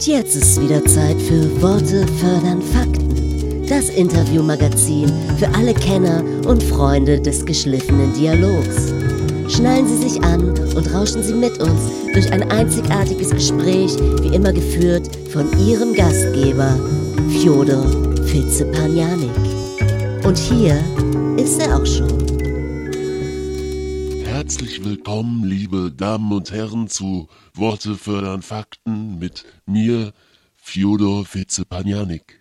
Und jetzt ist wieder Zeit für Worte fördern Fakten. Das Interviewmagazin für alle Kenner und Freunde des geschliffenen Dialogs. Schnallen Sie sich an und rauschen Sie mit uns durch ein einzigartiges Gespräch, wie immer geführt von Ihrem Gastgeber, Fjodor Witzepanjanik. Und hier ist er auch schon. Herzlich willkommen, liebe Damen und Herren, zu Worte fördern Fakten mit mir, Fjodor Witzepanjanik.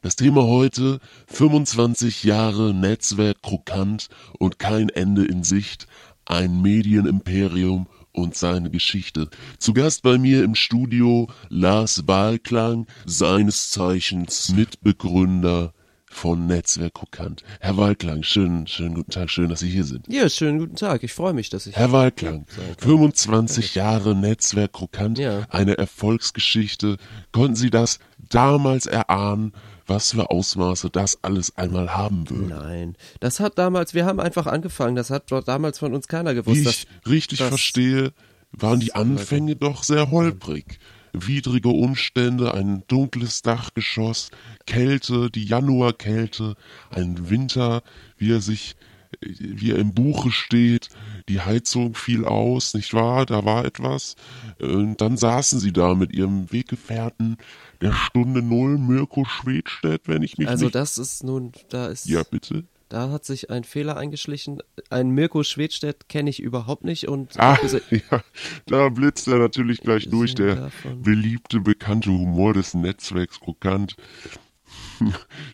Das Thema heute: 25 Jahre Netzwerk Krokant und kein Ende in Sicht, ein Medienimperium und seine Geschichte. Zu Gast bei mir im Studio Lars Wahlklang, seines Zeichens Mitbegründer von Netzwerk Krokant. Herr Wahlklang, schönen guten Tag, schön, dass Sie hier sind. Ja, schönen guten Tag, ich freue mich, dass ich... Herr Wahlklang, 25 Jahre Netzwerk Krokant, ja. Eine Erfolgsgeschichte. Konnten Sie das damals erahnen, was für Ausmaße das alles einmal haben würde? Nein, das hat damals, wir haben einfach angefangen, das hat dort damals von uns keiner gewusst. Wie ich verstehe, waren die Anfänge doch sehr holprig. Widrige Umstände, ein dunkles Dachgeschoss, Kälte, die Januarkälte, ein Winter, wie er im Buche steht, die Heizung fiel aus, nicht wahr? Da war etwas. Und dann saßen sie da mit ihrem Weggefährten der Stunde Null, Mirko Schwedstedt, wenn ich mich nicht... Also das ist nun, da ist... Ja, bitte? Da hat sich ein Fehler eingeschlichen. Einen Mirko Schwedstedt kenne ich überhaupt nicht. Und da blitzt er natürlich gleich durch, der beliebte, bekannte Humor des Netzwerks Krokant.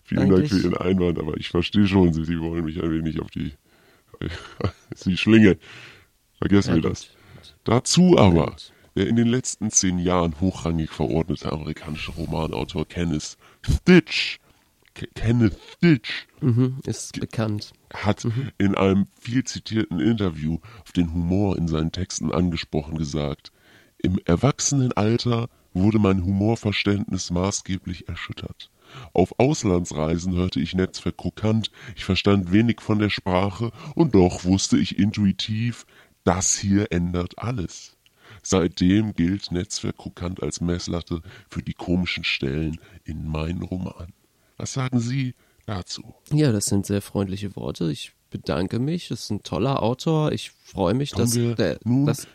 Vielen Dank für Ihren Einwand, aber ich verstehe schon, Sie wollen mich ein wenig auf die Sie schlingen. Vergessen wir das. Dazu aber der in den letzten 10 Jahren hochrangig verordnete amerikanische Romanautor Kenneth Stitch ist bekannt. Hat in einem viel zitierten Interview auf den Humor in seinen Texten angesprochen gesagt: Im Erwachsenenalter wurde mein Humorverständnis maßgeblich erschüttert. Auf Auslandsreisen hörte ich Netzwerk Krokant, ich verstand wenig von der Sprache und doch wusste ich intuitiv, das hier ändert alles. Seitdem gilt Netzwerk Krokant als Messlatte für die komischen Stellen in meinen Romanen. Was sagen Sie dazu? Ja, das sind sehr freundliche Worte. Ich bedanke mich. Das ist ein toller Autor. Ich freue mich, dass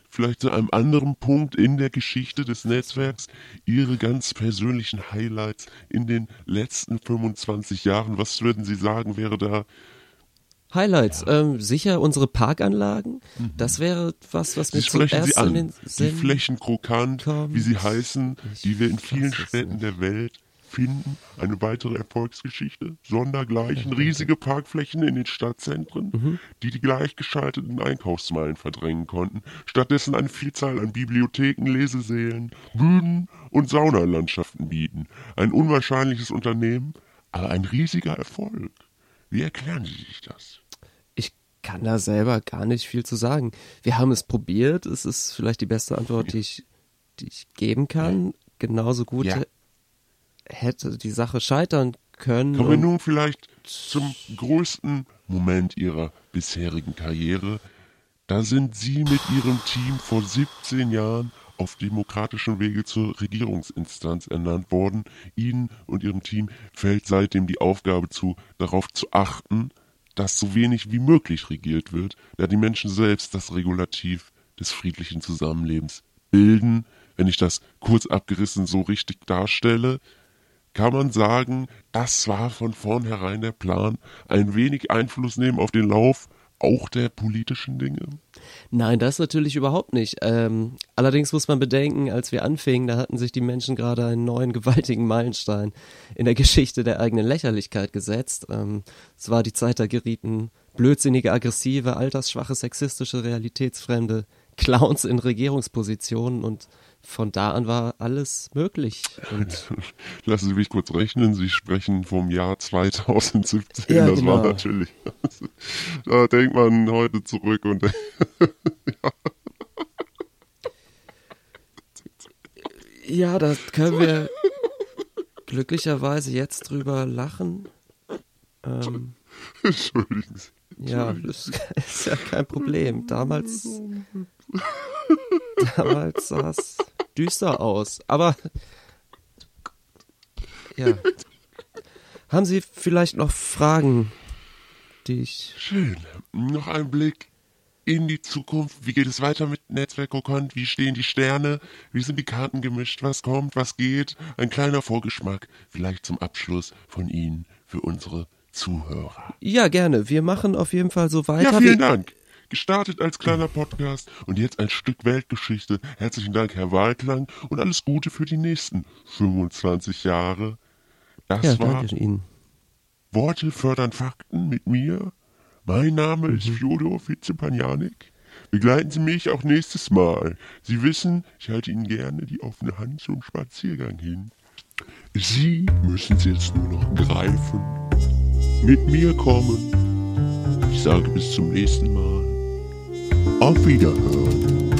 vielleicht zu einem anderen Punkt in der Geschichte des Netzwerks, Ihre ganz persönlichen Highlights in den letzten 25 Jahren. Was würden Sie sagen, wäre da... Highlights, ja. Sicher unsere Parkanlagen, das wäre was, was mir zuerst in den Sinn kommt. Die Flächenkrokant, wie sie heißen, die wir in vielen Städten der Welt finden, eine weitere Erfolgsgeschichte, sondergleichen, riesige Parkflächen in den Stadtzentren, die gleichgeschalteten Einkaufsmeilen verdrängen konnten, stattdessen eine Vielzahl an Bibliotheken, Lesesälen, Bühnen und Saunalandschaften bieten. Ein unwahrscheinliches Unternehmen, aber ein riesiger Erfolg. Wie erklären Sie sich das? Ich kann da selber gar nicht viel zu sagen. Wir haben es probiert, es ist vielleicht die beste Antwort, die ich geben kann. Genauso gut hätte die Sache scheitern können. Kommen wir nun vielleicht zum größten Moment Ihrer bisherigen Karriere. Da sind Sie mit Ihrem Team vor 17 Jahren auf demokratischem Wege zur Regierungsinstanz ernannt worden. Ihnen und Ihrem Team fällt seitdem die Aufgabe zu, darauf zu achten, dass so wenig wie möglich regiert wird, da die Menschen selbst das Regulativ des friedlichen Zusammenlebens bilden. Wenn ich das kurz abgerissen so richtig darstelle, kann man sagen, das war von vornherein der Plan, ein wenig Einfluss nehmen auf den Lauf auch der politischen Dinge? Nein, das natürlich überhaupt nicht. Allerdings muss man bedenken, als wir anfingen, da hatten sich die Menschen gerade einen neuen gewaltigen Meilenstein in der Geschichte der eigenen Lächerlichkeit gesetzt. Es war die Zeit, da gerieten blödsinnige, aggressive, altersschwache, sexistische, realitätsfremde Clowns in Regierungspositionen und von da an war alles möglich. Und lassen Sie mich kurz rechnen, Sie sprechen vom Jahr 2017, ja, das genau. War natürlich, da denkt man heute zurück und ja, da können wir glücklicherweise jetzt drüber lachen. Entschuldigen Sie. Ja, das ist ja kein Problem. Damals sah es düster aus. Aber Ja. Haben Sie vielleicht noch Fragen, die ich... Schön. Noch ein Blick in die Zukunft. Wie geht es weiter mit Netzwerk Krokant? Wie stehen die Sterne? Wie sind die Karten gemischt? Was kommt? Was geht? Ein kleiner Vorgeschmack vielleicht zum Abschluss von Ihnen für unsere Zuhörer. Ja, gerne. Wir machen auf jeden Fall so weiter. Ja, vielen Dank. Gestartet als kleiner Podcast und jetzt ein Stück Weltgeschichte. Herzlichen Dank, Herr Wahlklang, und alles Gute für die nächsten 25 Jahre. Das war Ihnen. Worte fördern Fakten mit mir. Mein Name ist Fjodor Witzepanjanik. Begleiten Sie mich auch nächstes Mal. Sie wissen, ich halte Ihnen gerne die offene Hand zum Spaziergang hin. Sie müssen es jetzt nur noch greifen. Mit mir kommen. Ich sage bis zum nächsten Mal. Auf Wiederhören.